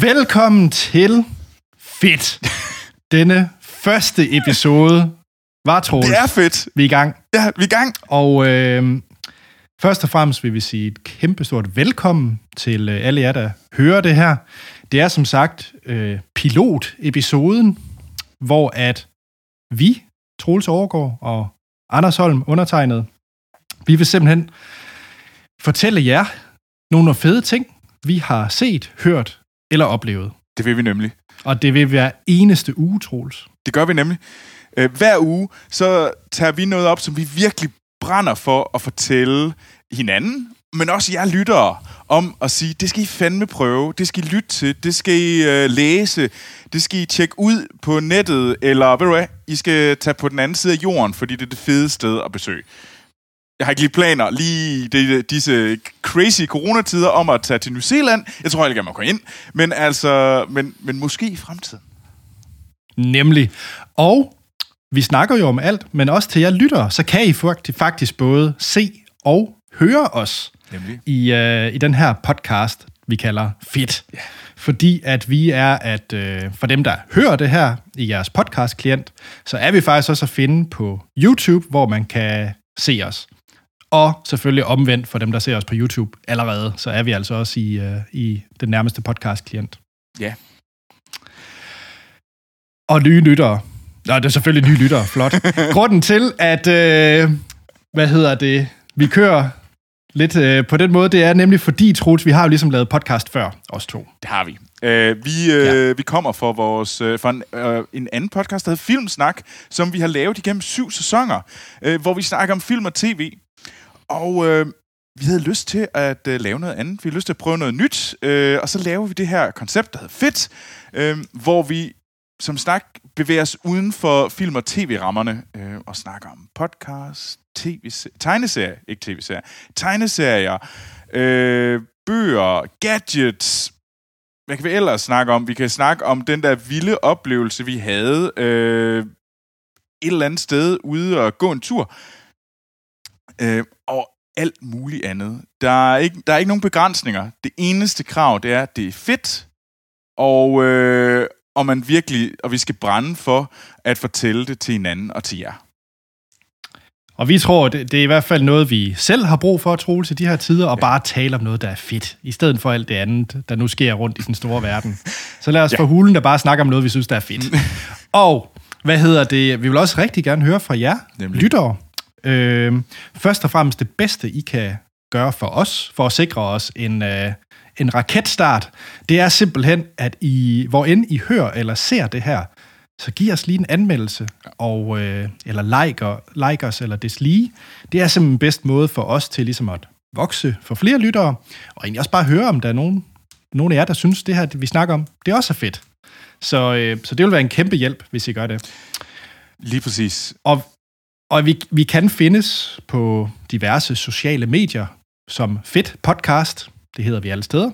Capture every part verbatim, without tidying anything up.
Velkommen til Fedt. Denne første episode var Troels. Det er fedt. Vi er i gang. Ja, vi er i gang. Og øh, først og fremmest vil vi sige et kæmpestort velkommen til alle jer, der hører det her. Det er som sagt øh, pilotepisoden, hvor at vi, Troels Overgaard og Anders Holm, undertegnet, vi vil simpelthen fortælle jer nogle fede ting, vi har set, hørt eller oplevet. Det vil vi nemlig. Og det vil være eneste uge, Troels. Det gør vi nemlig. Hver uge, så tager vi noget op, som vi virkelig brænder for at fortælle hinanden, men også jer lyttere, om at sige, det skal I fandme prøve, det skal I lytte til, det skal I øh, læse, det skal I tjekke ud på nettet, eller ved du hvad, I skal tage på den anden side af jorden, fordi det er det fede sted at besøge. Jeg har ikke lige planer lige de, disse crazy coronatider om at tage til New Zealand. Jeg tror ikke, jeg må komme ind, men altså, men, men måske i fremtiden. Nemlig. Og vi snakker jo om alt, men også til jer lyttere, så kan I faktisk både se og høre os i, øh, i den her podcast, vi kalder Fedt. Yeah. Fordi at vi er, at øh, for dem, der hører det her i jeres podcast-klient, så er vi faktisk også at finde på YouTube, hvor man kan se os. Og selvfølgelig omvendt for dem, der ser os på YouTube allerede, så er vi altså også i, øh, i den nærmeste podcast-klient. Ja. Yeah. Og nye lyttere. Nå, det er selvfølgelig nye lyttere. Flot. Grunden til, at øh, hvad hedder det? Vi kører lidt øh, på den måde, det er nemlig fordi, Troels, vi har jo ligesom lavet podcast før, os to. Det har vi. Øh, vi, øh, ja. vi kommer fra vores, øh, fra en, øh, en anden podcast, der hedder Filmsnak, som vi har lavet igennem syv sæsoner, øh, hvor vi snakker om film og tv. Og øh, vi havde lyst til at øh, lave noget andet. Vi havde lyst til at prøve noget nyt, øh, og så laver vi det her koncept, der hedder Fedt, øh, hvor vi som snak bevæger os uden for film- og tv-rammerne øh, og snakker om podcast, tv-serier, tegneserier, ikke tv-serier, tegneserier, øh, bøger, gadgets. Hvad kan vi ellers snakke om? Vi kan snakke om den der vilde oplevelse, vi havde øh, et eller andet sted ude og gå en tur. Øh, og alt muligt andet. Der er, ikke, der er ikke nogen begrænsninger. Det eneste krav, det er, at det er fedt, og... Øh, og man virkelig, og vi skal brænde for at fortælle det til hinanden og til jer. Og vi tror, det, det er i hvert fald noget, vi selv har brug for at tro til de her tider, og ja. bare tale om noget, der er fedt, i stedet for alt det andet, der nu sker rundt i den store verden. Så lad os ja. for hulen, der bare snakke om noget, vi synes, der er fedt. Og, hvad hedder det, vi vil også rigtig gerne høre fra jer, Nemlig. lyttere. Øh, først og fremmest det bedste, I kan gøre for os, for at sikre os en... Øh, En raketstart, det er simpelthen, at I, hvor end I hører eller ser det her, så giv os lige en anmeldelse, og, øh, eller like, og, like os eller deslige. Det er simpelthen bedst måde for os til ligesom at vokse for flere lyttere, og egentlig også bare høre, om der er nogen, nogen af jer, der synes, det her, vi snakker om, det også er fedt. Så, øh, så det vil være en kæmpe hjælp, hvis I gør det. Lige præcis. Og, og vi, vi kan findes på diverse sociale medier, som Fedt Podcast. Det hedder vi alle steder.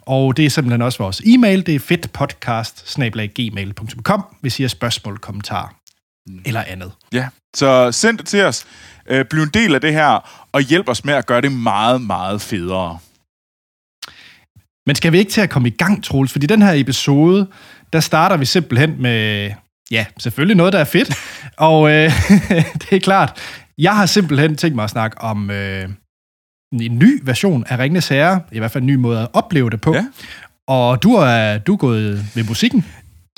Og det er simpelthen også vores e-mail. Det er fedtpodcast snabel-a gmail punktum com, hvis I har spørgsmål, kommentarer mm. eller andet. Ja, så send det til os. Bliv en del af det her, og hjælp os med at gøre det meget, meget federe. Men skal vi ikke til at komme i gang, Troels? Fordi den her episode, der starter vi simpelthen med, ja, selvfølgelig noget, der er fedt. Og øh, det er klart, jeg har simpelthen tænkt mig at snakke om... Øh, en ny version af Ringenes Herre, i hvert fald en ny måde at opleve det på. Ja. Og du er, du er gået med musikken.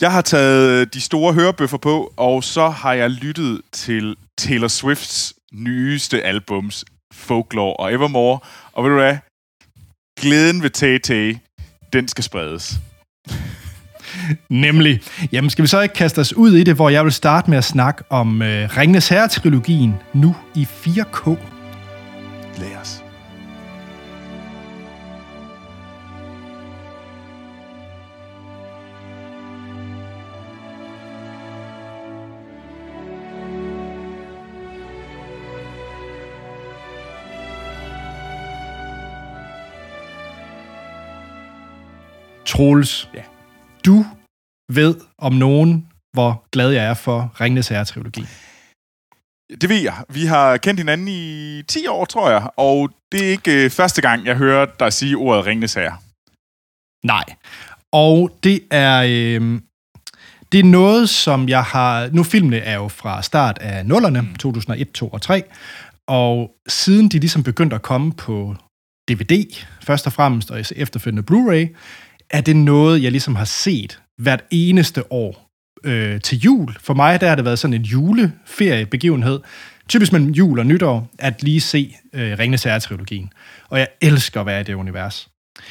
Jeg har taget de store hørebøffer på, og så har jeg lyttet til Taylor Swifts nyeste albums, Folklore og Evermore. Og ved du hvad? Glæden ved Tay-Tay, den skal spredes. Nemlig. Jamen, skal vi så ikke kaste os ud i det, hvor jeg vil starte med at snakke om uh, Ringenes Herre-trilogien, nu i fire K. Lad os. Troels, ja. du ved om nogen, hvor glad jeg er for Ringenes Herre-trilogi. Det ved jeg. Vi har kendt hinanden i ti år, tror jeg, og det er ikke øh, første gang, jeg hører dig sige ordet Ringenes Herre. Nej, Og det er, øh, det er noget, som jeg har... Nu, filmene er jo fra start af nullerne, mm. to tusind og et, to og tre, og siden de ligesom begyndte at komme på D V D, først og fremmest, og efterfølgende Blu-ray, er det noget, jeg ligesom har set hvert eneste år øh, til jul. For mig, der har det været sådan en juleferiebegivenhed, typisk mellem jul og nytår, at lige se øh, Ringenes Herre-trilogien. Og jeg elsker at være i det univers.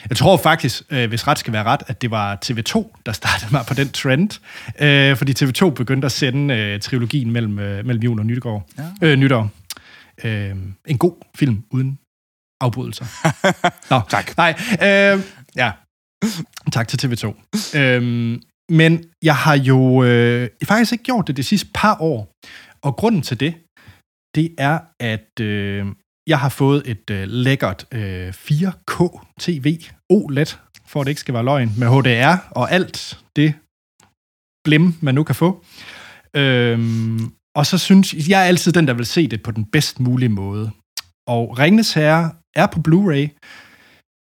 Jeg tror faktisk, øh, hvis ret skal være ret, at det var T V to, der startede mig på den trend. Øh, fordi T V to begyndte at sende øh, trilogien mellem, øh, mellem jul og nytår. Ja. Øh, nytår. Øh, en god film uden afbrydelser. Nå, tak. Nej, øh, ja. Tak til T V to. Øhm, men jeg har jo øh, faktisk ikke gjort det de sidste par år. Og grunden til det, det er, at øh, jeg har fået et øh, lækkert øh, fire K T V O L E D, for at det ikke skal være løgn, med H D R og alt det blim, man nu kan få. Øhm, og så synes jeg, jeg er altid den, der vil se det på den bedst mulige måde. Og Ringenes Herre er på Blu-ray,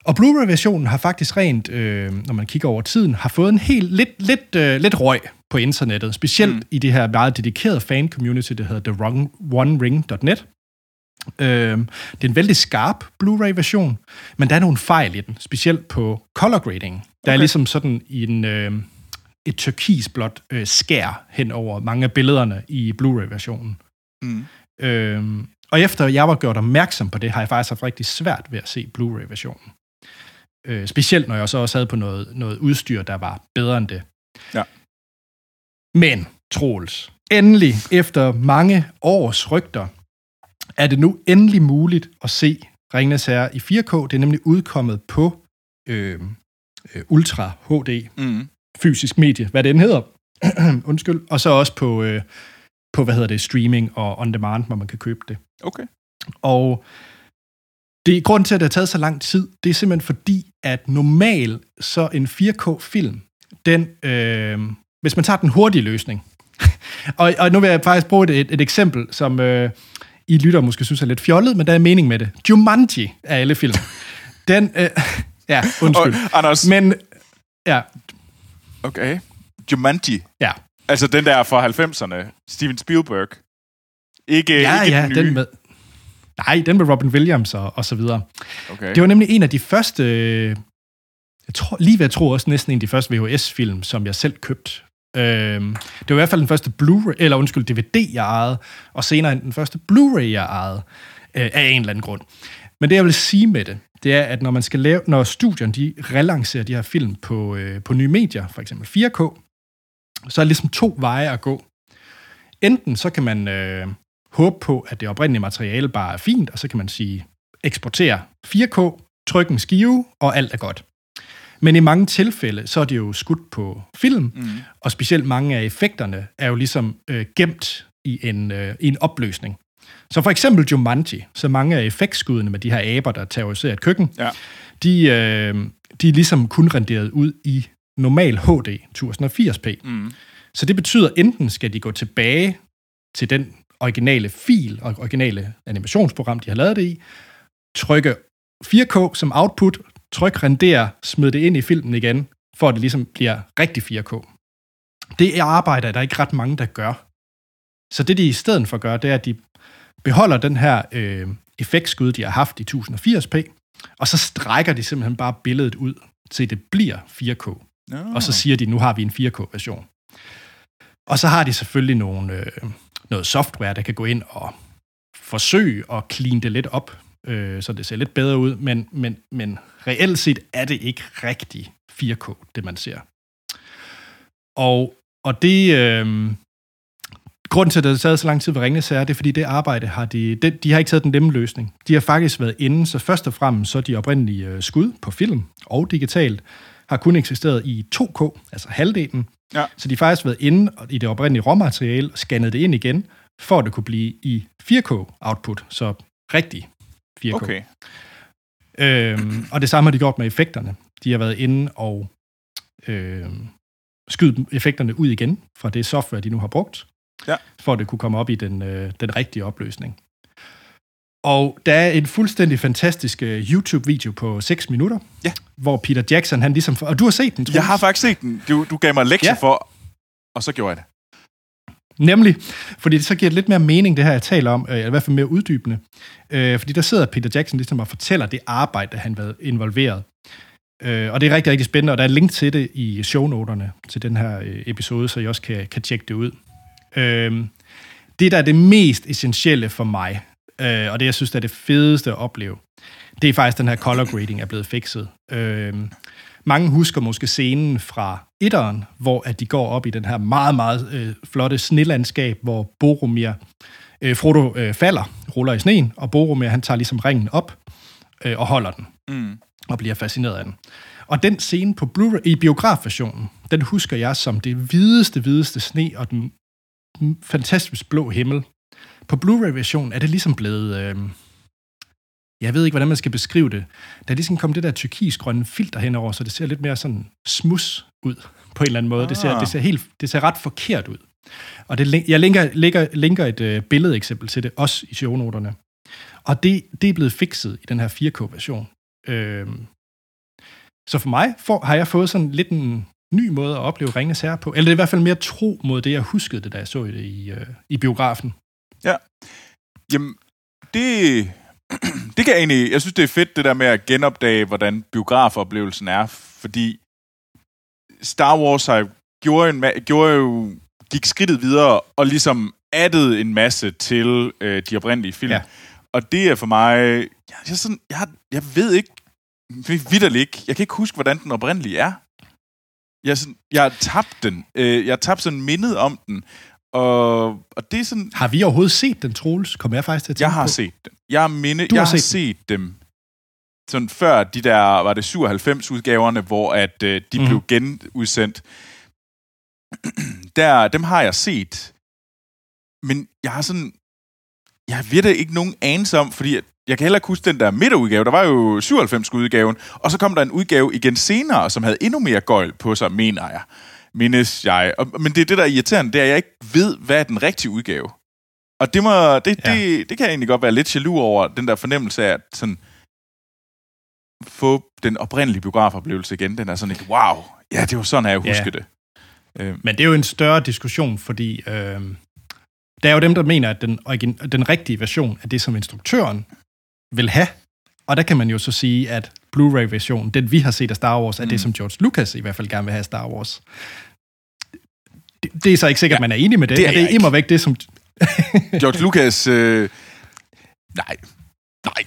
og Blu-ray-versionen har faktisk rent, øh, når man kigger over tiden, har fået en helt lidt, lidt, øh, lidt røg på internettet, specielt mm. i det her meget dedikerede fan-community, der hedder The One Ring dot net. Øh, det er en vældig skarp Blu-ray-version, men der er nogle fejl i den, specielt på color grading. Der okay. er ligesom sådan en, øh, et turkisblåt øh, skær hen over mange af billederne i Blu-ray-versionen. Mm. Øh, og efter jeg var gjort opmærksom på det, har jeg faktisk haft rigtig svært ved at se Blu-ray-versionen. Øh, specielt når jeg så også havde på noget, noget udstyr, der var bedre end det. Ja. Men, Troels, endelig, efter mange års rygter, er det nu endelig muligt at se Ringenes Herre i fire K. Det er nemlig udkommet på øh, Ultra H D, mm. fysisk medie, hvad det end hedder. Undskyld. Og så også på, øh, på, hvad hedder det, streaming og on demand, hvor man kan købe det. Okay. Og... det er grunden til, at det har taget så lang tid, det er simpelthen fordi, at normalt så en fire K film, den, øh, hvis man tager den hurtige løsning, og, og nu vil jeg faktisk bruge et, et eksempel, som øh, I lytter måske synes er lidt fjollet, men der er mening med det. Jumanji er alle film. Den, øh, ja, undskyld. Og, Anders. Men, ja. Okay. Jumanji? Ja. Altså den der fra halvfemserne, Steven Spielberg. Ikke, ja, ikke ja, den nye. Den med... Nej, den med Robin Williams og, og så videre. Okay. Det var nemlig en af de første, jeg tror, lige ved at tro også næsten en af de første V H S film, som jeg selv købte. Øhm, det var i hvert fald den første Blu-ray, eller undskyld, D V D, jeg ejede, og senere den første Blu-ray, jeg ejede, øh, af en eller anden grund. Men det, jeg vil sige med det, det er, at når man skal lave, når studierne, de relancerer de her film på, øh, på nye medier, for eksempel fire K, så er det ligesom to veje at gå. Enten så kan man... Øh, håbe på, at det oprindelige materiale bare er fint, og så kan man sige, eksportere fire K, tryk en skive, og alt er godt. Men i mange tilfælde, så er det jo skudt på film, mm. og specielt mange af effekterne er jo ligesom øh, gemt i en, øh, i en opløsning. Så for eksempel Jumanji, så mange af effektskuddene med de her aber, der terroriserer et køkken, ja. de, øh, de er ligesom kun renderet ud i normal H D, ti firs p. Mm. Så det betyder, enten skal de gå tilbage til den originale fil og originale animationsprogram, de har lavet det i, trykke fire K som output, tryk rendere, smid det ind i filmen igen, for at det ligesom bliver rigtig fire K. Det arbejder der ikke ret mange, der gør. Så det, de i stedet for gør, det er, at de beholder den her øh, effektskud, de har haft i ti firs p, og så strækker de simpelthen bare billedet ud, til det bliver fire K. Oh. Og så siger de, nu har vi en fire K version. Og så har de selvfølgelig nogle... Øh, noget software, der kan gå ind og forsøge at clean det lidt op, øh, så det ser lidt bedre ud, men, men, men reelt set er det ikke rigtig fire K, det man ser. Og, og det... Øh, grunden til, at det taget så lang tid ved Ringenes Herre, det er, fordi det arbejde har de... De, de har ikke taget den nemme løsning. De har faktisk været inde, så først og fremmest, så de oprindelige skud på film og digitalt, har kun eksisteret i to K, altså halvdelen. Ja. Så de har faktisk været inde i det oprindelige råmateriale og scannet det ind igen, for at det kunne blive i fire K output, så rigtig fire K. Okay. Øhm, og det samme har de gjort med effekterne. De har været inde og øhm, skyde effekterne ud igen fra det software, de nu har brugt, ja. For at det kunne komme op i den, øh, den rigtige opløsning. Og der er en fuldstændig fantastisk YouTube-video på seks minutter, ja. Hvor Peter Jackson, han ligesom... Og du har set den, Troels. Jeg har faktisk set den. Du, du gav mig lektier ja. For, og så gjorde jeg det. Nemlig, fordi det så giver det lidt mere mening, det her, jeg taler om, eller i hvert fald mere uddybende. Øh, fordi der sidder Peter Jackson ligesom og fortæller det arbejde, der han har været involveret. Øh, og det er rigtig, rigtig spændende, og der er link til det i shownoterne til den her episode, så I også kan, kan tjekke det ud. Øh, det, der er det mest essentielle for mig, øh, og det, jeg synes, der er det fedeste at opleve, det er faktisk, den her color grading er blevet fikset. Øh, Mange husker måske scenen fra etteren, hvor at de går op i den her meget, meget øh, flotte snelandskab, hvor Boromir, øh, Frodo øh, falder, ruller i sneen, og Boromir, han tager ligesom ringen op øh, og holder den, mm. og bliver fascineret af den. Og den scene på Blu-ray, i biografversionen, den husker jeg som det hvideste, hvideste sne og den fantastisk blå himmel. På Blu-ray-versionen er det ligesom blevet... Øh, Jeg ved ikke, hvordan man skal beskrive det. Der er ligesom kommet det der turkisgrønne filter henover, så det ser lidt mere sådan smus ud på en eller anden måde. Ah. Det, ser, det, ser helt, det ser ret forkert ud. Og det, jeg linker, linker, linker et øh, billedeksempel til det, også i shownoterne. Og det, det er blevet fikset i den her fire K-version. Øhm. Så for mig for, har jeg fået sådan lidt en ny måde at opleve Ringenes Herre på. Eller det er i hvert fald mere tro mod det, jeg huskede det, da jeg så det i, øh, i biografen. Ja. Jamen, det... Det kan jeg egentlig... Jeg synes, det er fedt, det der med at genopdage, hvordan biografoplevelsen er, fordi Star Wars gjorde, en ma- gjorde jo... gik skridtet videre og ligesom addede en masse til øh, de oprindelige film. Ja. Og det er for mig... Jeg, jeg, sådan, jeg, jeg ved ikke... Vitterligt ikke. Jeg kan ikke huske, hvordan den oprindelige er. Jeg, sådan, jeg har tabt den. Øh, jeg har tabt sådan mindet om den. Og, og det er sådan... Har vi overhovedet set den, Troels? Kommer jeg faktisk til at tænke på? Jeg har på? set den. Jeg, minde, jeg har set, set dem sådan før de der, var det syvoghalvfems-udgaverne, hvor at, øh, de mm. blev genudsendt. Der, dem har jeg set. Men jeg har sådan... Jeg har virkelig ikke nogen anelse om, fordi jeg, jeg kan heller ikke huske den der midterudgave. Der var jo syvoghalvfems-udgaven, og så kom der en udgave igen senere, som havde endnu mere gøjl på sig, mener jeg. Mindes jeg. Og, men det er det, der er irriterende, det er, at jeg ikke ved, hvad er den rigtige udgave. Og det, må, det, ja. det, det kan jeg egentlig godt være lidt jaloux over, den der fornemmelse af at sådan, få den oprindelige biografoplevelse igen. Den er sådan et, wow, ja, det var sådan, jeg husker ja. det. Øh. Men det er jo en større diskussion, fordi øh, der er jo dem, der mener, at den, origin- den rigtige version af det, som instruktøren vil have. Og der kan man jo så sige, at Blu-ray-versionen, den vi har set af Star Wars, er mm. det, som George Lucas i hvert fald gerne vil have af Star Wars. Det, det er så ikke sikkert, ja, man er enig med det. Det er, og det er imod væk det, som... George Lucas... Øh... Nej. Nej.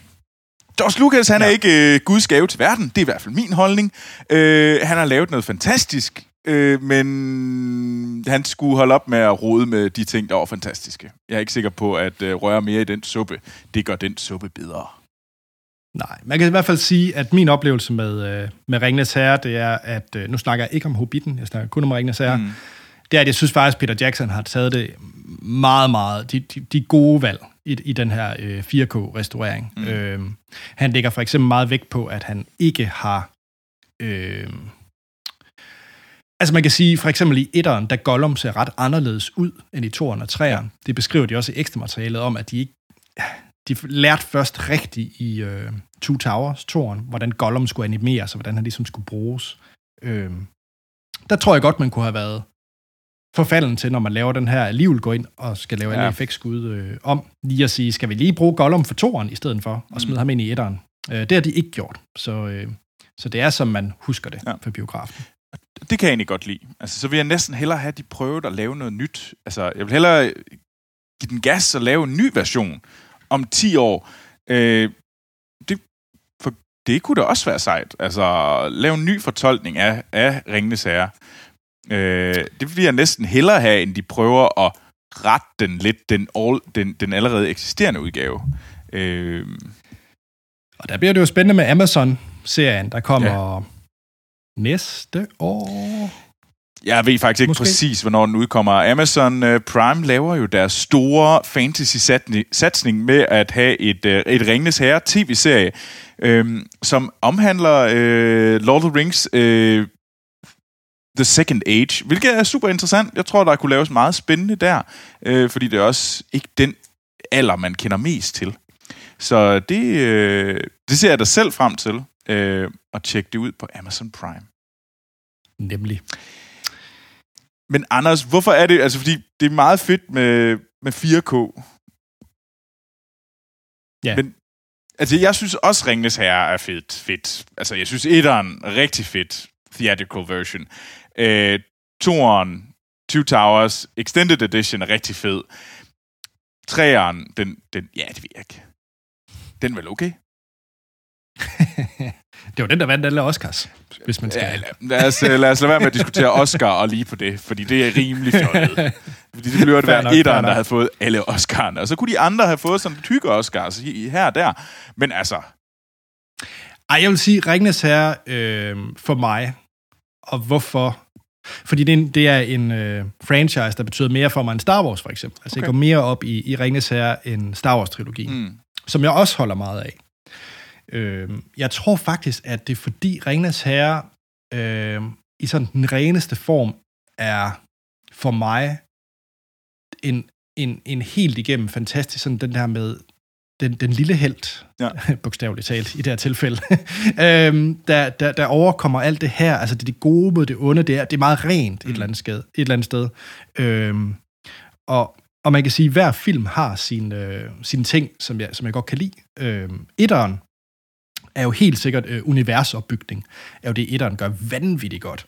George Lucas, han ja. er ikke øh, Guds gave til verden. Det er i hvert fald min holdning. Øh, han har lavet noget fantastisk, øh, men han skulle holde op med at rode med de ting, der var fantastiske. Jeg er ikke sikker på, at øh, røre mere i den suppe, det gør den suppe bedre. Nej, man kan i hvert fald sige, at min oplevelse med, øh, med Ringenes Herre, det er, at... Øh, nu snakker jeg ikke om Hobbiten, jeg snakker kun om Ringenes Herre. Mm. Det er, at jeg synes faktisk, Peter Jackson har taget det meget, meget... De, de, de gode valg i, i den her øh, fire K-restaurering. Mm. Øh, han lægger for eksempel meget vægt på, at han ikke har... Øh, altså man kan sige, for eksempel i etteren, der Gollum ser ret anderledes ud end i toeren og treeren. Det beskriver de også i ekstra materialet om, at de ikke... De lærte først rigtigt i øh, Two Towers, toeren, hvordan Gollum skulle animeres, og hvordan han ligesom skulle bruges. Øh, der tror jeg godt, man kunne have været forfalden til, når man laver den her, alligevel går ind og skal lave alle ja. effektskud øh, om, lige at sige, skal vi lige bruge Gollum for toeren i stedet for, og smide mm. ham ind i etteren. Øh, det har de ikke gjort, så, øh, så det er, som man husker det ja. for biografen. Det kan jeg egentlig godt lide. Altså, så vil jeg næsten hellere have, de prøvet at lave noget nyt. Altså, jeg vil hellere give den gas og lave en ny version om ti år. Øh, det, for det kunne da også være sejt. Altså, lave en ny fortolkning af, af Ringenes Herre. Øh, det vil jeg næsten hellere have, end de prøver at rette den lidt, den, all, den, den allerede eksisterende udgave. Øh. Og der bliver det jo spændende med Amazon-serien, der kommer ja. næste år. Jeg ved faktisk ikke Måske. præcis, hvornår den udkommer. Amazon Prime laver jo deres store fantasy-satsning med at have et, et Ringenes Herre tv-serie, øh, som omhandler øh, Lord of the Rings... Øh, The Second Age, hvilket er super interessant. Jeg tror, der kunne laves meget spændende der, øh, fordi det er også ikke den alder, man kender mest til. Så det, øh, det ser jeg da selv frem til, øh, at tjekke det ud på Amazon Prime. Nemlig. Men Anders, hvorfor er det... Altså, fordi det er meget fedt med, med fire K. Ja. Men, altså, jeg synes også, Ringenes Herre er fedt. fedt. Altså, jeg synes, etteren er rigtig fedt. Theatrical version. Øh, toeren, Two Towers, Extended Edition er rigtig fed. Treeren, den... den ja, det ved jeg ikke. Den er vel okay? Det var den, der vandt alle Oscars, hvis man skal. Ja, lad, os, lad os lade være med at diskutere Oscar og lige på det, fordi det er rimelig fjollet. Fordi det ville jo være etteren, der havde fået alle Oscar'erne. Og så kunne de andre have fået sådan et hygge Oscars her og der. Men altså... Ej, jeg vil sige, Ringenes Herre øh, for mig, og hvorfor... Fordi det er en, det er en øh, franchise, der betyder mere for mig end Star Wars, for eksempel. Altså, okay. Jeg går mere op i, i Ringenes Herre end Star Wars-trilogien, mm. som jeg også holder meget af. Jeg tror faktisk, at det er fordi Ringenes Herre øh, i sådan den reneste form er for mig en, en, en helt igennem fantastisk, sådan den der med den, den lille helt, ja. Bogstaveligt talt i det her tilfælde, øh, der, der, der overkommer alt det her, altså det, det gode mod det onde, det er, det er meget rent mm. et eller andet sted. Et eller andet sted. Øh, og Og man kan sige, at hver film har sine, øh, sine ting, som jeg, som jeg godt kan lide. Øh, etteren er jo helt sikkert øh, universopbygning. Er jo det, etteren gør vanvittigt godt.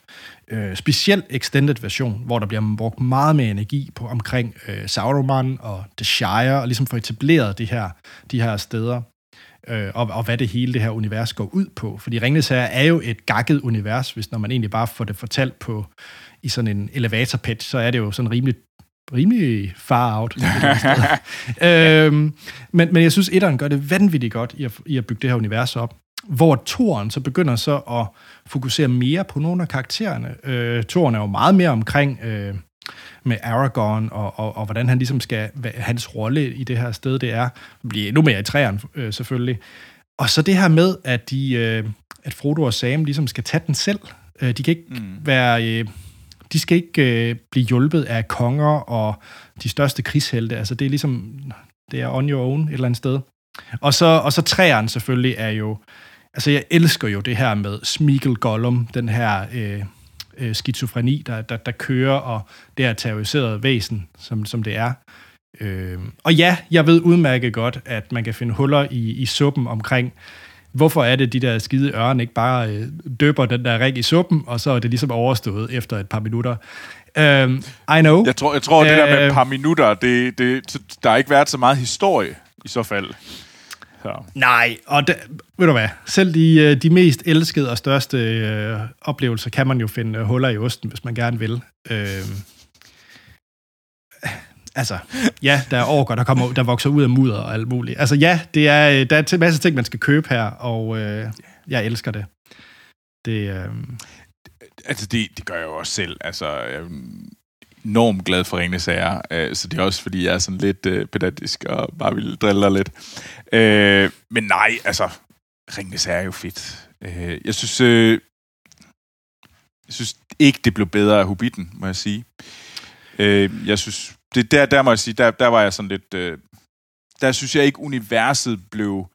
Øh, specielt extended version, hvor der bliver brugt meget mere energi på omkring øh, Sauron og The Shire, og ligesom får etableret det her, de her steder, øh, og, og hvad det hele det her univers går ud på. Fordi Ringenes Herre er jo et gakket univers, hvis når man egentlig bare får det fortalt på i sådan en elevator-pitch, så er det jo sådan rimelig rimelig far out. øhm, men, men jeg synes, etteren gør det vanvittigt godt i at, i at bygge det her univers op. Hvor toeren så begynder så at fokusere mere på nogle af karaktererne. Øh, toeren er jo meget mere omkring øh, med Aragorn, og, og, og hvordan han ligesom skal, hvad hans rolle i det her sted det er. Bliver endnu mere i træerne, øh, selvfølgelig. Og så det her med, at, de, øh, at Frodo og Sam ligesom skal tage den selv. Øh, de kan ikke mm. være... Øh, De skal ikke øh, blive hjulpet af konger og de største krigshelte. Altså, det er ligesom, det er on your own et eller andet sted. Og så, og så træerne selvfølgelig er jo, altså jeg elsker jo det her med Smeagol Gollum, den her øh, øh, skizofreni, der, der, der kører, og det her terroriserede væsen, som, som det er. Øh, og ja, jeg ved udmærket godt, at man kan finde huller i, i suppen omkring, hvorfor er det, de der skide ørerne ikke bare øh, døber den der rig i suppen, og så er det ligesom overstået efter et par minutter. Um, I know. Jeg tror, jeg tror uh, det der med et par minutter, det, det, der har ikke været så meget historie i så fald. Så. Nej, og det, ved du hvad, selv de, de mest elskede og største øh, oplevelser kan man jo finde huller i osten, hvis man gerne vil. Øh, Altså, ja, der er orker, der kommer, der vokser ud af mudder og alt muligt. Altså ja, det er, der er en masse ting, man skal købe her, og øh, jeg elsker det. Det, øh... altså, det, det gør jeg jo også selv. Altså, jeg er enormt glad for Ringenes Herre, øh, så det er også, fordi jeg er sådan lidt øh, pedantisk og bare vil drille dig lidt. Øh, men nej, altså, Ringenes Herre er jo fedt. Øh, jeg synes, øh, jeg synes ikke, det blev bedre af Hobbiten, må jeg sige. Øh, jeg synes... Det der, der må jeg sige, der, der var jeg sådan lidt... Øh, der synes jeg ikke, universet blev...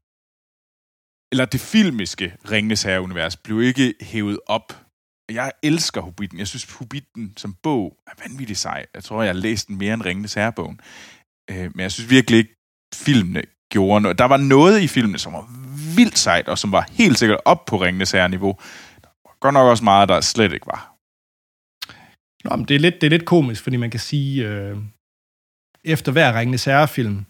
Eller det filmiske Ringenes Herre-univers blev ikke hævet op. Jeg elsker Hobbiten. Jeg synes, Hobbiten som bog er vanvittig sej. Jeg tror, jeg har læst den mere end Ringenes Herre-bogen. Øh, men jeg synes virkelig ikke, filmene gjorde noget. Der var noget i filmene, som var vildt sejt, og som var helt sikkert op på Ringenes Herre-niveau. Der var godt nok også meget, der slet ikke var. Nå, men det er lidt, det er lidt komisk, fordi man kan sige... Øh efter hver Ringenes Herre-film,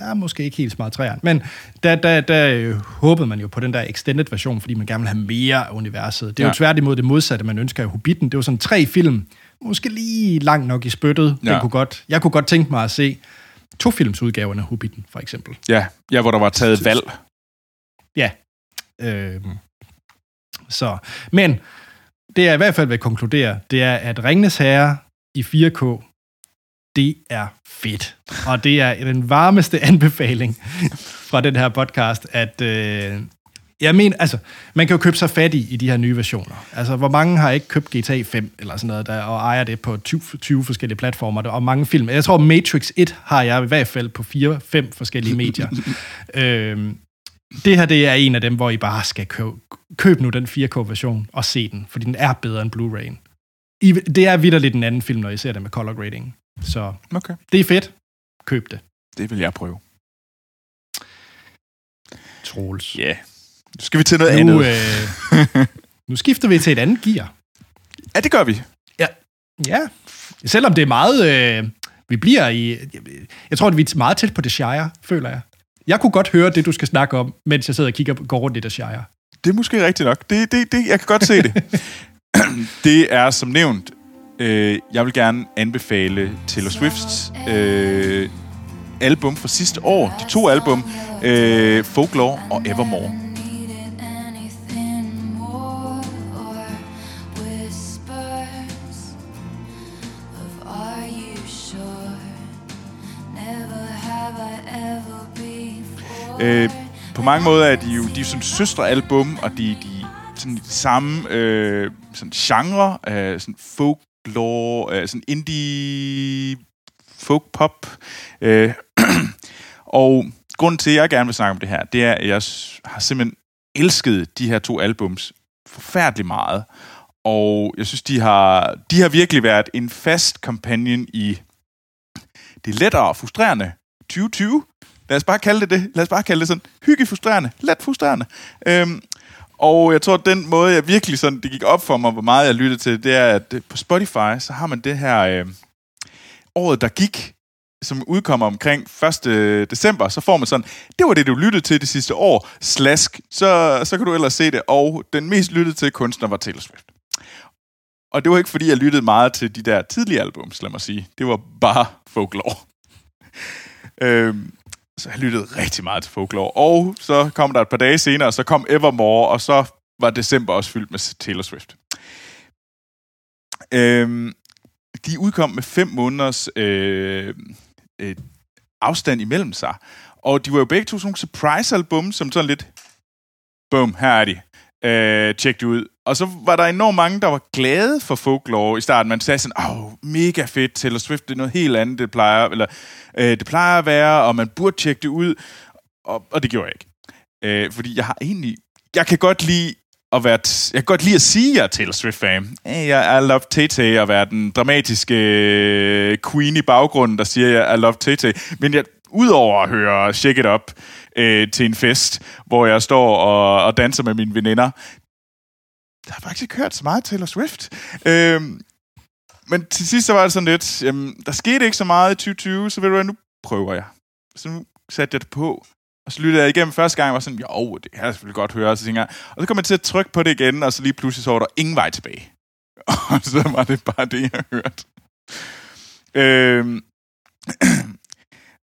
ja, måske ikke helt smart træerne, men der, der, der håbede man jo på den der extended version, fordi man gerne vil have mere af universet. Det er ja. jo tværtimod det modsatte, man ønsker i Hobbiten. Det var sådan tre film, måske lige langt nok i spyttet. Ja. Den kunne godt, jeg kunne godt tænke mig at se to filmsudgaverne af Hobbiten, for eksempel. Ja, ja, hvor der var taget valg. Ja. Øh, så. Men det er i hvert fald, hvad jeg konkluderer, det er, at Ringenes Herre i fire K, det er fedt, og det er den varmeste anbefaling fra den her podcast, at øh, jeg mener, altså, man kan jo købe sig fattig i de her nye versioner. Altså, hvor mange har ikke købt G T A fem eller sådan noget, der, og ejer det på tyve, tyve forskellige platformer, og mange film. Jeg tror, Matrix et har jeg i hvert fald på fire fem forskellige medier. øhm, det her, det er en af dem, hvor I bare skal købe, købe nu den fire K version og se den, fordi den er bedre end Blu-ray'en. I, det er vitterligt en anden film, når I ser det med color grading. Så okay. Det er fedt. Køb det. Det vil jeg prøve. Troels. Ja. Yeah. Nu skal vi til noget nu, andet. Øh, nu skifter vi til et andet gear. Ja, det gør vi. Ja. Ja. Selvom det er meget... Øh, vi bliver i... Jeg, jeg tror, at vi er meget tæt på The Shire, føler jeg. Jeg kunne godt høre det, du skal snakke om, mens jeg sidder og kigger, går rundt i The Shire. Det er måske rigtigt nok. Det, det, det, jeg kan godt se det. Det er som nævnt... Øh, jeg vil gerne anbefale Taylor Swifts øh, album fra sidste år. De to album. Øh, Folklore og Evermore. Øh, på mange måder er de jo de er sådan søstre-album, og de de sådan de samme øh, sådan genre, øh, sådan folklore, øh, sådan indie folk pop. Øh. Og grunden til at jeg gerne vil snakke om det her, det er at jeg har simpelthen elsket de her to albums forfærdeligt meget, og jeg synes de har de har virkelig været en fast companion i det lettere frustrerende tyve tyve. Lad os bare kalde det det. Lad os bare kalde det sådan hygge frustrerende, let frustrerende. Øhm, og jeg tror, at den måde, jeg virkelig sådan, det gik op for mig, hvor meget jeg lyttede til, det er, at på Spotify, så har man det her øh, året, der gik, som udkommer omkring første december. Så får man sådan, det var det, du lyttede til det sidste år, slask. Så, så kan du ellers se det. Og den mest lyttede til kunstner var Taylor Swift. Og det var ikke, fordi jeg lyttede meget til de der tidlige albums, lad mig sige. Det var bare folklore. øhm, Så jeg lyttede rigtig meget til folklore. Og så kom der et par dage senere, så kom Evermore, og så var december også fyldt med Taylor Swift. Øhm, de udkom med fem måneders øh, øh, afstand imellem sig. Og de var jo begge to sådan nogle surprise-album, som sådan lidt... Bum, her er de. Øh, tjek det ud. Og så var der enormt mange, der var glade for folklore i starten. Man sagde sådan, åh, mega fedt, Taylor Swift, det er noget helt andet, det plejer, eller, øh, det plejer at være, og man burde tjekke det ud. Og, og det gjorde jeg ikke. Øh, fordi jeg har egentlig... Jeg kan godt lide at være... T- jeg kan godt lide at sige, at jeg er Taylor Swift-fan. Jeg I love Tay-Tay, at være den dramatiske øh, queen i baggrunden, der siger, jeg I love Tay-Tay. Men jeg... Udover at høre Shake It Up øh, til en fest, hvor jeg står og, og danser med mine veninder. Der har faktisk ikke hørt så meget Taylor Swift. Øh, men til sidst så var det sådan lidt, jamen, der skete ikke så meget i tyve tyve, så ved du hvad, nu prøver jeg. Så nu satte jeg det på, og så lyttede jeg igennem første gang, og var sådan, jo, det kan jeg selvfølgelig godt høre. Og så, jeg, og så kom jeg til at trykke på det igen, og så lige pludselig så var der ingen vej tilbage. Og så var det bare det, jeg hørte. Øh,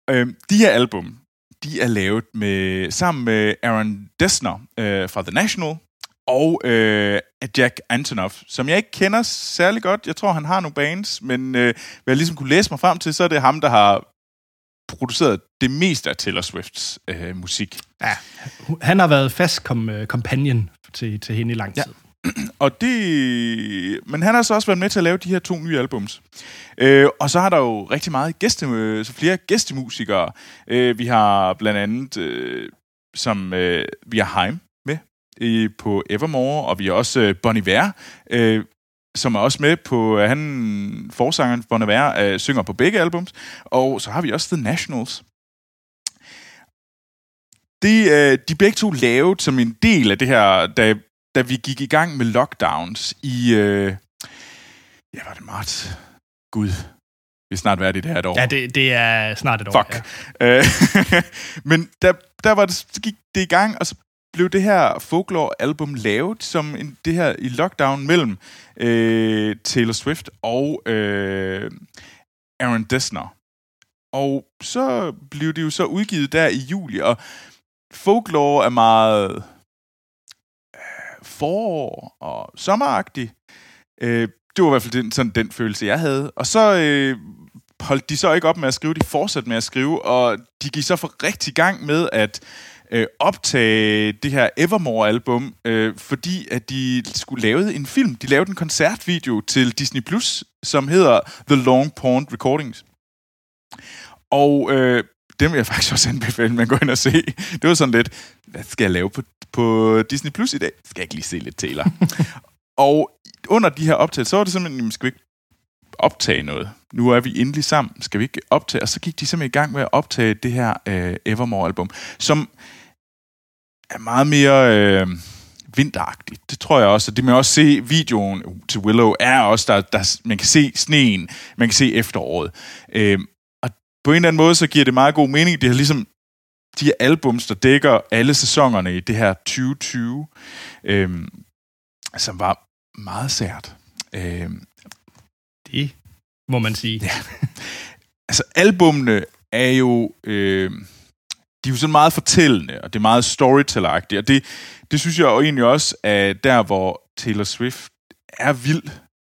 Øhm, de her album, de er lavet med, sammen med Aaron Dessner øh, fra The National og øh, Jack Antonoff, som jeg ikke kender særlig godt. Jeg tror, han har nogle bands, men øh, hvad jeg ligesom kunne læse mig frem til, så er det ham, der har produceret det meste af Taylor Swifts øh, musik. Ja, han har været fast kom- companion til, til hende i lang tid. Ja. Og det... Men han har så også været med til at lave de her to nye albums. Øh, og så har der jo rigtig meget gæstemø- så flere gæstemusikere. Øh, vi har blandt andet øh, som øh, vi har Haim med øh, på Evermore, og vi har også øh, Bon Iver, øh, som er også med på øh, han forsangeren Bon Iver øh, synger på begge albums, og så har vi også The Nationals. De øh, de begge to lavet som en del af det her, da da vi gik i gang med lockdowns i øh, ja var det marts. Gud, vi er snart været i det her et år. Ja, det, det er snart et år. Fuck. Ja. Men der, der var det, så gik det i gang, og så blev det her folklore-album lavet som en, det her i lockdown mellem øh, Taylor Swift og øh, Aaron Dessner. Og så blev det jo så udgivet der i juli, og folklore er meget øh, forår og sommeragtig. Øh, Det var i hvert fald den, sådan den følelse, jeg havde. Og så øh, holdt de så ikke op med at skrive, de fortsatte med at skrive, og de gik så for rigtig gang med at øh, optage det her Evermore-album, øh, fordi at de skulle lave en film. De lavede en koncertvideo til Disney Plus, som hedder The Long Pond Recordings. Og øh, Det vil jeg faktisk også anbefale, man går ind og se. Det var sådan lidt, hvad skal jeg lave på, på Disney Plus i dag? Skal jeg ikke lige se lidt Taylor? Og under de her optagelser, så var det simpelthen, skal vi ikke optage noget? Nu er vi endelig sammen, skal vi ikke optage? Og så gik de simpelthen i gang med at optage det her øh, Evermore-album, som er meget mere øh, vinteragtigt. Det tror jeg også. Det man også se videoen til Willow er også, der, der man kan se sneen, man kan se efteråret. Øh, På en eller anden måde, så giver det meget god mening. Det er ligesom de her albums, der dækker alle sæsonerne i det her tyve tyve, øhm, som var meget sært. Øhm, det må man sige. Ja. Altså, albumene er jo... Øh, de er jo sådan meget fortællende, og det er meget storytelleragtigt. Og det, det synes jeg jo egentlig også, at der, hvor Taylor Swift er vild...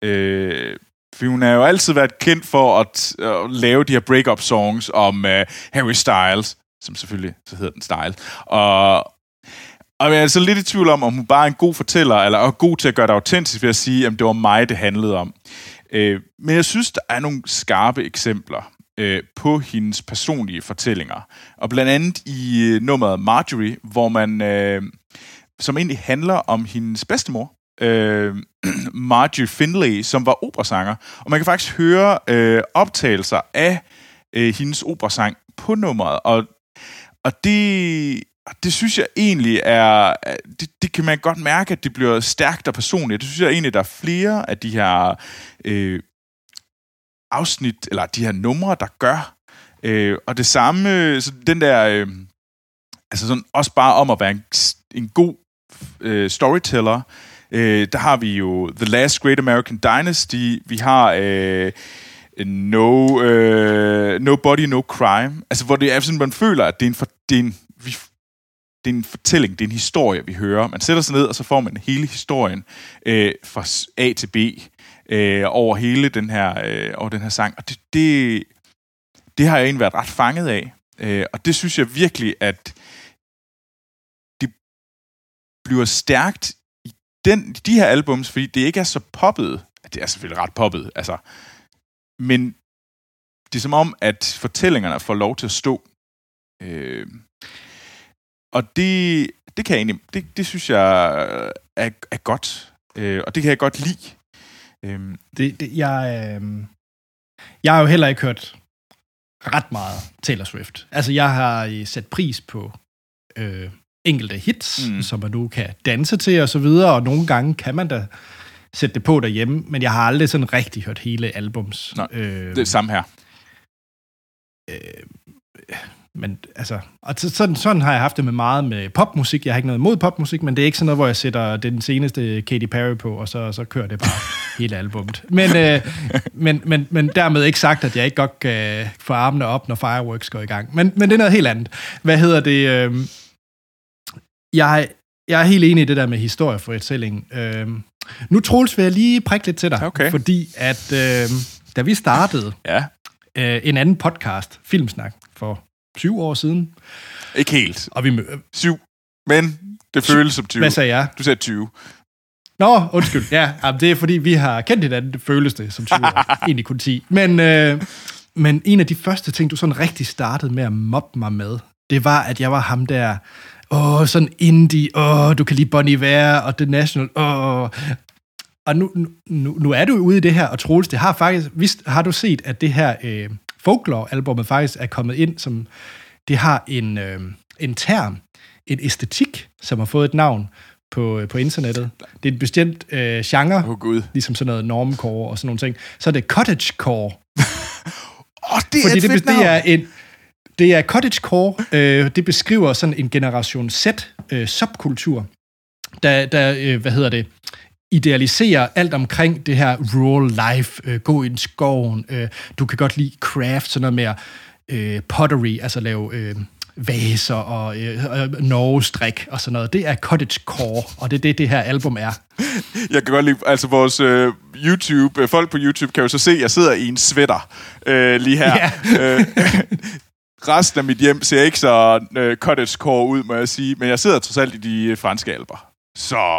Øh, For hun har jo altid været kendt for at, at lave de her break-up songs om uh, Harry Styles, som selvfølgelig så hedder den Style. Og, og jeg er altså lidt i tvivl om, om hun bare er en god fortæller, eller er god til at gøre det autentisk ved at sige, at det var mig, det handlede om. Øh, men jeg synes, der er nogle skarpe eksempler øh, på hendes personlige fortællinger. Og blandt andet i øh, nummeret Marjorie, hvor man, øh, som egentlig handler om hendes bedstemor. Øh, Marjorie Finlay, som var operasanger. Og man kan faktisk høre øh, optagelser af øh, hendes operasang på nummeret. Og, og det, det synes jeg egentlig er... Det, det kan man godt mærke, at det bliver stærkt og personligt. Det synes jeg egentlig, der er flere af de her øh, afsnit, eller de her numre, der gør. Øh, og det samme, så den der... Øh, altså sådan også bare om at være en, en god øh, storyteller... Øh, der har vi jo The Last Great American Dynasty, vi har øh, no, øh, Nobody, No Crime, altså hvor det er sådan, man føler, at det er, en for, det, er en, vi, det er en fortælling, det er en historie, vi hører. Man sætter sig ned, og så får man hele historien øh, fra A til B øh, over hele den her, øh, over den her sang, og det, det, det har jeg egentlig været ret fanget af, øh, og det synes jeg virkelig, at det bliver stærkt Den, de her albums, fordi det ikke er så poppet, det er selvfølgelig ret poppet, altså, men det er som om, at fortællingerne får lov til at stå. Øh, og det, det kan jeg egentlig, det, det synes jeg er, er godt, øh, og det kan jeg godt lide. Øh. Det, det, jeg, øh, jeg har jo heller ikke hørt ret meget Taylor Swift. Altså, jeg har sat pris på... Øh, enkelte hits, mm. som man nu kan danse til og så videre, og nogle gange kan man da sætte det på derhjemme, men jeg har aldrig sådan rigtig hørt hele albums. Nå, øh, det er samme her. Øh, men altså, og sådan, sådan har jeg haft det med meget med popmusik. Jeg har ikke noget imod popmusik, men det er ikke sådan noget, hvor jeg sætter den seneste Katy Perry på, og så, så kører det bare hele albumet. Men, øh, men, men, men dermed ikke sagt, at jeg ikke godt kan få armene op, når fireworks går i gang. Men, men det er noget helt andet. Hvad hedder det... Øh, Jeg, jeg er helt enig i det der med historiefortælling. Øhm, nu, Troels, vil jeg lige prikke lidt til dig, okay. fordi at øhm, da vi startede ja. øh, en anden podcast, Filmsnak, for syv år siden. Ikke helt. Og vi mø- syv, men det føles syv. Som tyve. Hvad sagde jeg? Du sagde tyve. Nå, undskyld. Ja, jamen, det er fordi, vi har kendt hinanden, det føles det som tyve år. Egentlig kun ti. Men, øh, men en af de første ting, du sådan rigtig startede med at mobbe mig med, det var, at jeg var ham der... Åh, oh, sådan indie, åh, oh, du kan lide Bon Iver og The National, åh. Oh. Og nu, nu, nu er du ude i det her, og Troels, det har faktisk, vist, har du set, at det her øh, Folklore-albumet faktisk er kommet ind, som det har en, øh, en term, en æstetik, som har fået et navn på, øh, på internettet. Det er en bestemt øh, genre, oh, God. Ligesom sådan noget normcore og sådan nogle ting. Så er det cottagecore. Åh, oh, det er Fordi et det, fedt navn. Det er en... Det er cottagecore. Øh, det beskriver sådan en generation Z øh, subkultur, der, der øh, hvad hedder det, idealiserer alt omkring det her rural life, øh, gå i skoven. Øh, du kan godt lide craft, sådan noget mere øh, pottery, altså lave øh, vaser og øh, norgesdrik og sådan noget. Det er cottagecore, og det er det, det her album er. Jeg kan godt lide, altså vores øh, YouTube, øh, folk på YouTube kan jo så se, at jeg sidder i en sweater øh, lige her. Ja. Øh, Resten af mit hjem ser ikke så øh, cottagecore ud, må jeg sige, men jeg sidder trods alt i de øh, franske alper. Så...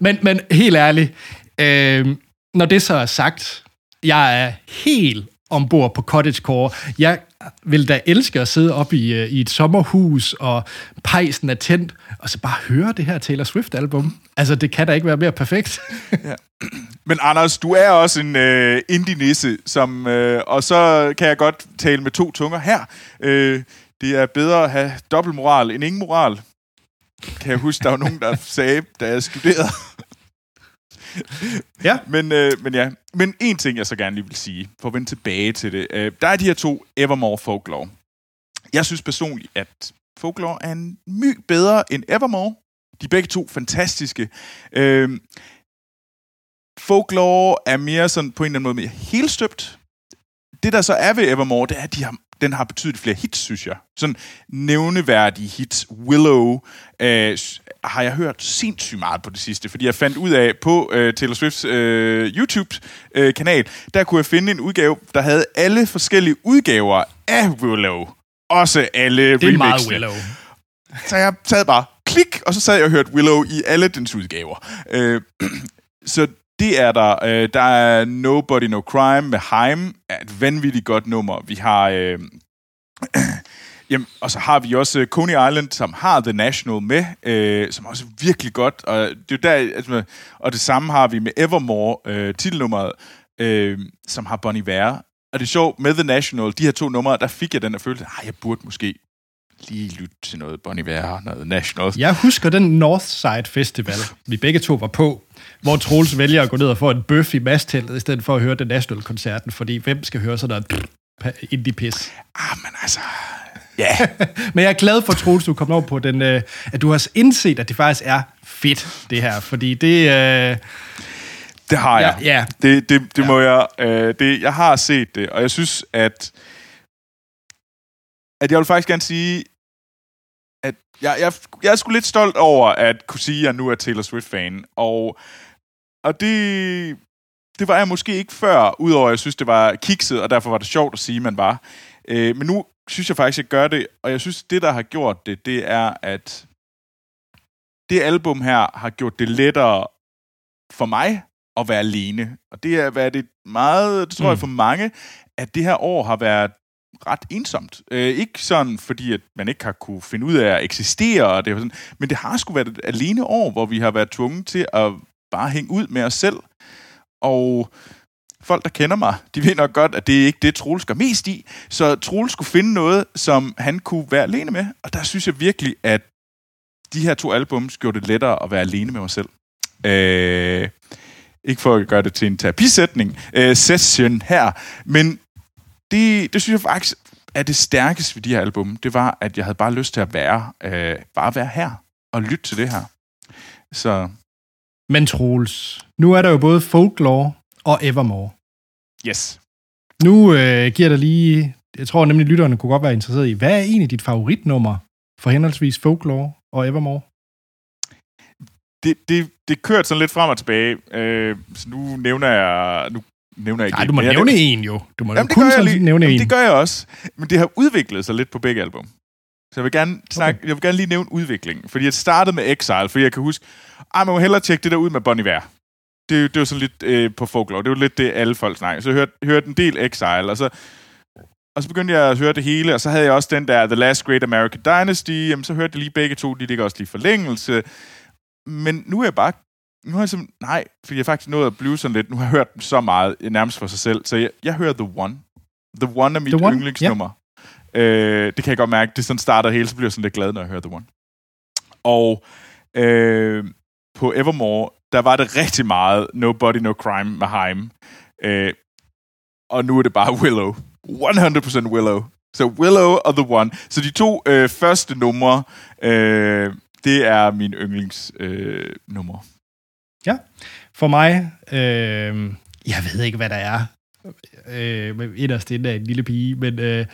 Men, men helt ærligt, øh, når det så er sagt, jeg er helt ombord på cottagecore. Jeg vil da elske at sidde op i, i et sommerhus, og pejsen er tændt, og så bare høre det her Taylor Swift-album. Altså, det kan da ikke være mere perfekt. Ja. Men Anders, du er også en øh, indie-nisse, som, øh, og så kan jeg godt tale med to tunger her. Øh, det er bedre at have dobbeltmoral end ingen moral. Kan jeg huske, der var nogen, der sagde, da jeg studerede. Ja. Men, øh, men ja, men en ting, jeg så gerne lige vil sige, for at vende tilbage til det. Øh, der er de her to Evermore Folklore. Jeg synes personligt, at Folklore er en my bedre end Evermore. De er begge to fantastiske. Øh, Folklore er mere sådan, på en eller anden måde mere helstøbt. Det, der så er ved Evermore, det er, at de har, den har betydeligt flere hits, synes jeg. Sådan nævneværdige hits. Willow øh, har jeg hørt sindssygt meget på det sidste, fordi jeg fandt ud af på øh, Taylor Swifts øh, YouTube-kanal, der kunne jeg finde en udgave, der havde alle forskellige udgaver af Willow. Også alle remixene. Det er meget Willow. Så jeg sad bare klik, og så sad jeg og hørte Willow i alle dens udgaver. Øh, så det er der. Øh, der er Nobody No Crime med Haim. Er et vanvittigt godt nummer. Vi har... Øh, Jamen, og så har vi også Coney Island, som har The National med, øh, som er også virkelig godt. Og det, er der, altså, og det samme har vi med Evermore, øh, titelnummeret, øh, som har Bon Iver. Og det er sjovt, med The National, de her to numre, der fik jeg den der følelse, at jeg burde måske lige lytte til noget Bon Iver, noget National. Jeg husker den Northside Festival, vi begge to var på, hvor Troels vælger at gå ned og få en bøf i mastteltet, i stedet for at høre The National-koncerten, fordi hvem skal høre sådan noget indie-pis? Ah, men altså... Ja. Yeah. Men jeg er glad for, Troels, du kom over på den, øh, at du har indset, at det faktisk er fedt, det her. Fordi det... Øh... Det har jeg. Ja, ja. Det, det, det ja. må jeg... Øh, det, jeg har set det, og jeg synes, at... At jeg vil faktisk gerne sige, at jeg, jeg, jeg er sgu lidt stolt over at kunne sige, at jeg nu er Taylor Swift-fan. Og, og det, det var jeg måske ikke før, udover at jeg synes, det var kikset, og derfor var det sjovt at sige, at man var. Øh, men nu... synes jeg faktisk, at jeg gør det, og jeg synes, det, der har gjort det, det er, at det album her har gjort det lettere for mig at være alene. Og det er været et meget, det tror jeg for mange, at det her år har været ret ensomt. Øh, ikke sådan, fordi at man ikke har kunne finde ud af at eksistere, og det var sådan, men det har sgu været et alene år, hvor vi har været tvunget til at bare hænge ud med os selv. Og... folk, der kender mig, de ved nok godt, at det ikke er det, Troels går mest i. Så Troels skulle finde noget, som han kunne være alene med. Og der synes jeg virkelig, at de her to albums gjorde det lettere at være alene med mig selv. Øh, ikke for at gøre det til en terapisætning, øh, session her. Men det, det synes jeg faktisk er det stærkeste ved de her album. Det var, at jeg havde bare lyst til at være, øh, bare være her og lytte til det her. Så. Men Troels, nu er der jo både Folklore og Evermore. Yes. Nu øh, giver der lige... Jeg tror nemlig, lytterne kunne godt være interesseret i, hvad er egentlig dit favoritnummer for henholdsvis Folklore og Evermore? Det, det, det kørte sådan lidt frem og tilbage. Øh, så nu nævner jeg... Nu nævner jeg ikke. Nej, du må nævne det. en jo. Du må Jamen, kun sådan lige, nævne Jamen, en. Det gør jeg også. Men det har udviklet sig lidt på begge album. Så jeg vil gerne, snakke, okay. jeg vil gerne lige nævne udviklingen. Fordi jeg startede med Exile, fordi jeg kan huske, ah, man må hellere tjekke det der ud med Bon Iver. Det, det var sådan lidt øh, på Folklore. Det var lidt det, alle folk snakkede. Så jeg hørte, hørte en del Exile, og så, og så begyndte jeg at høre det hele, og så havde jeg også den der The Last Great American Dynasty. Jamen, så hørte jeg lige begge to, de ligger også lige forlængelse. Men nu er jeg bare... Nu har jeg simpelthen... Nej, fordi jeg faktisk nået at blive sådan lidt... Nu har jeg hørt så meget, nærmest for sig selv. Så jeg, jeg hører The One. The One er mit The yndlingsnummer. Yeah. Øh, det kan jeg godt mærke. Det sådan starter hele, så bliver jeg sådan lidt glad, når jeg hører The One. Og øh, på Evermore... der var det rigtig meget Nobody No Crime med Haim. Øh, og nu er det bare Willow. hundrede procent Willow. Så Willow og The One. Så de to øh, første numre, øh, det er min yndlingsnummer. Øh, ja, for mig, øh, jeg ved ikke, hvad der er. Øh, inderst inde er en lille pige, men... Øh,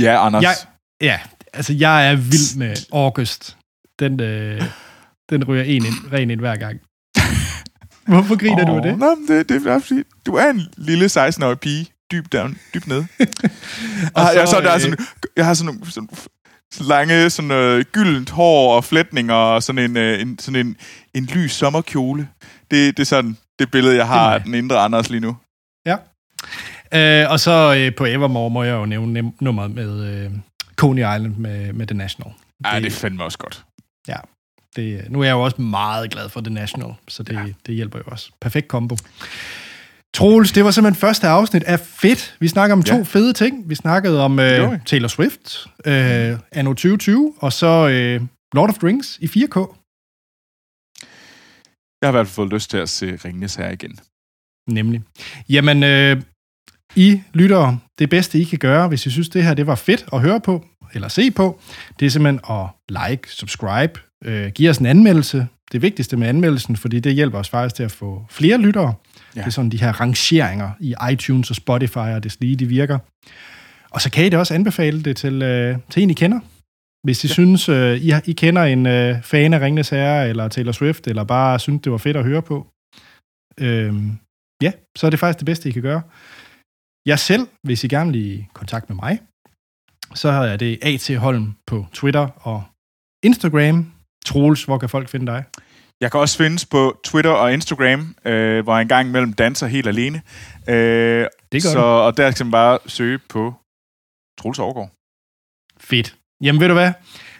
ja, Anders. Jeg, ja, altså jeg er vild med August. Den, øh, den ryger en ind, ren ind hver gang. Hvorfor griner oh, du af det? Nej, det, det er fordi, du er en lille seksten-årig pige, dybt down, dybt ned. og så, jeg, så, der øh, er sådan, jeg har sådan nogle sådan, lange, sådan, øh, gyldent hår og flætninger og sådan en, øh, en, sådan en, en lys sommerkjole. Det, det er sådan det billede, jeg har af den indre Anders lige nu. Ja. Øh, og så øh, på Evermore må jeg jo nævne nummeret med øh, Coney Island med, med The National. Ja, det, det fandme også godt. Ja. Det, nu er jeg jo også meget glad for The National, så det, ja. det hjælper jo også. Perfekt kombo. Troels, det var simpelthen første afsnit af Fedt. Vi snakker om to ja. fede ting. Vi snakkede om øh, Taylor Swift, øh, anno tyve tyve, og så øh, Lord of the Rings i fire K. Jeg har i hvert fald fået lyst til at se Ringenes Herre igen. Nemlig. Jamen, øh, I lyttere, det bedste I kan gøre, hvis I synes, det her det var fedt at høre på, eller se på, det er simpelthen at like, subscribe, øh, give os en anmeldelse. Det vigtigste med anmeldelsen, fordi det hjælper os faktisk til at få flere lyttere. Ja. Det er sådan de her rangeringer i iTunes og Spotify og det lige, de virker. Og så kan I da også anbefale det til, øh, til en, I kender. Hvis I ja. synes, øh, I, I kender en øh, fan af Ringenes Herre eller Taylor Swift, eller bare synes, det var fedt at høre på, øh, ja, så er det faktisk det bedste, I kan gøre. Jeg selv, hvis I gerne vil i kontakt med mig, så er det A T Holm på Twitter og Instagram. Troels, hvor kan folk finde dig? Jeg kan også findes på Twitter og Instagram, øh, hvor jeg engang imellem danser helt alene. Øh, det gør så, og der kan man bare søge på Troels Overgaard. Fedt. Jamen ved du hvad?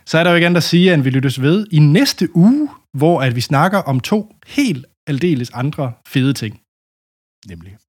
Så er der jo ikke andet at sige, end vi lyttes ved i næste uge, hvor at vi snakker om to helt aldeles andre fede ting. Nemlig.